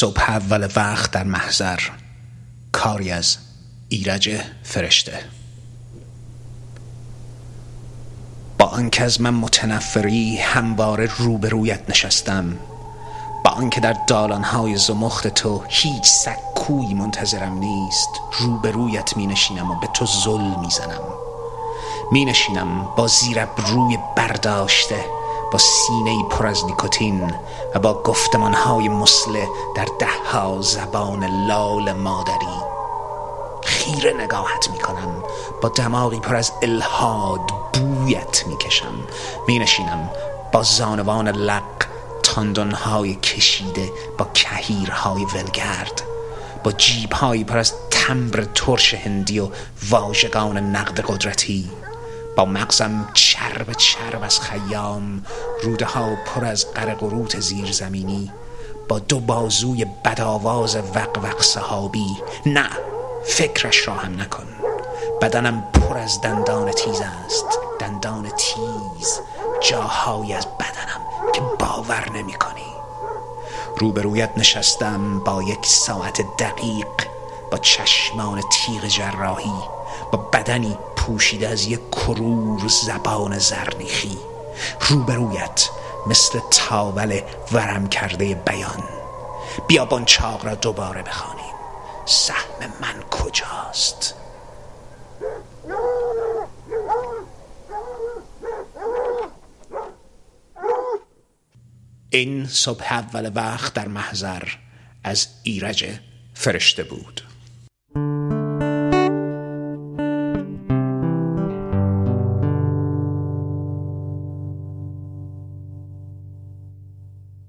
صبح اول وقت در محضر، کاری از ایرج فرشته. با آنکه از من متنفری، همواره روبرویت نشستم. با آنکه در دالانهای زمخت تو هیچ سکویی منتظرم نیست، روبرویت می نشینم و به تو ظلم می زنم. می نشینم با زیرابروی برداشته، با سینه پر از نیکوتین و با گفتمانهای مسله در دهها زبان لال مادری. خیره نگاهت می کنم، با دماغی پر از الحاد بویت می کشم. می نشینم با زانوان لق، تاندونهای کشیده، با کهیرهای ولگرد، با جیبهایی پر از تمبر ترش هندی و واژگان نقد قدرتی، با مغزم چرب چرب از خیام، روده ها پر از قرقروت زیرزمینی، با دو بازوی بدآواز وقوق صحابی. نه، فکرش را هم نکن. بدنم پر از دندان تیز است، دندان تیز، جاهایی از بدنم که باور نمی کنی. روبرویت نشستم با یک ساعت دقیق، با چشمان تیغ جراحی، با بدنی پوشیده از یک کرور زبان زرنیخی. روبرویت مثل تاول ورم کرده بیان. بیابان چاق را دوباره بخوانیم. سهم من کجاست؟ این صبح اول وقت در محضر از ایرج فرشته بود.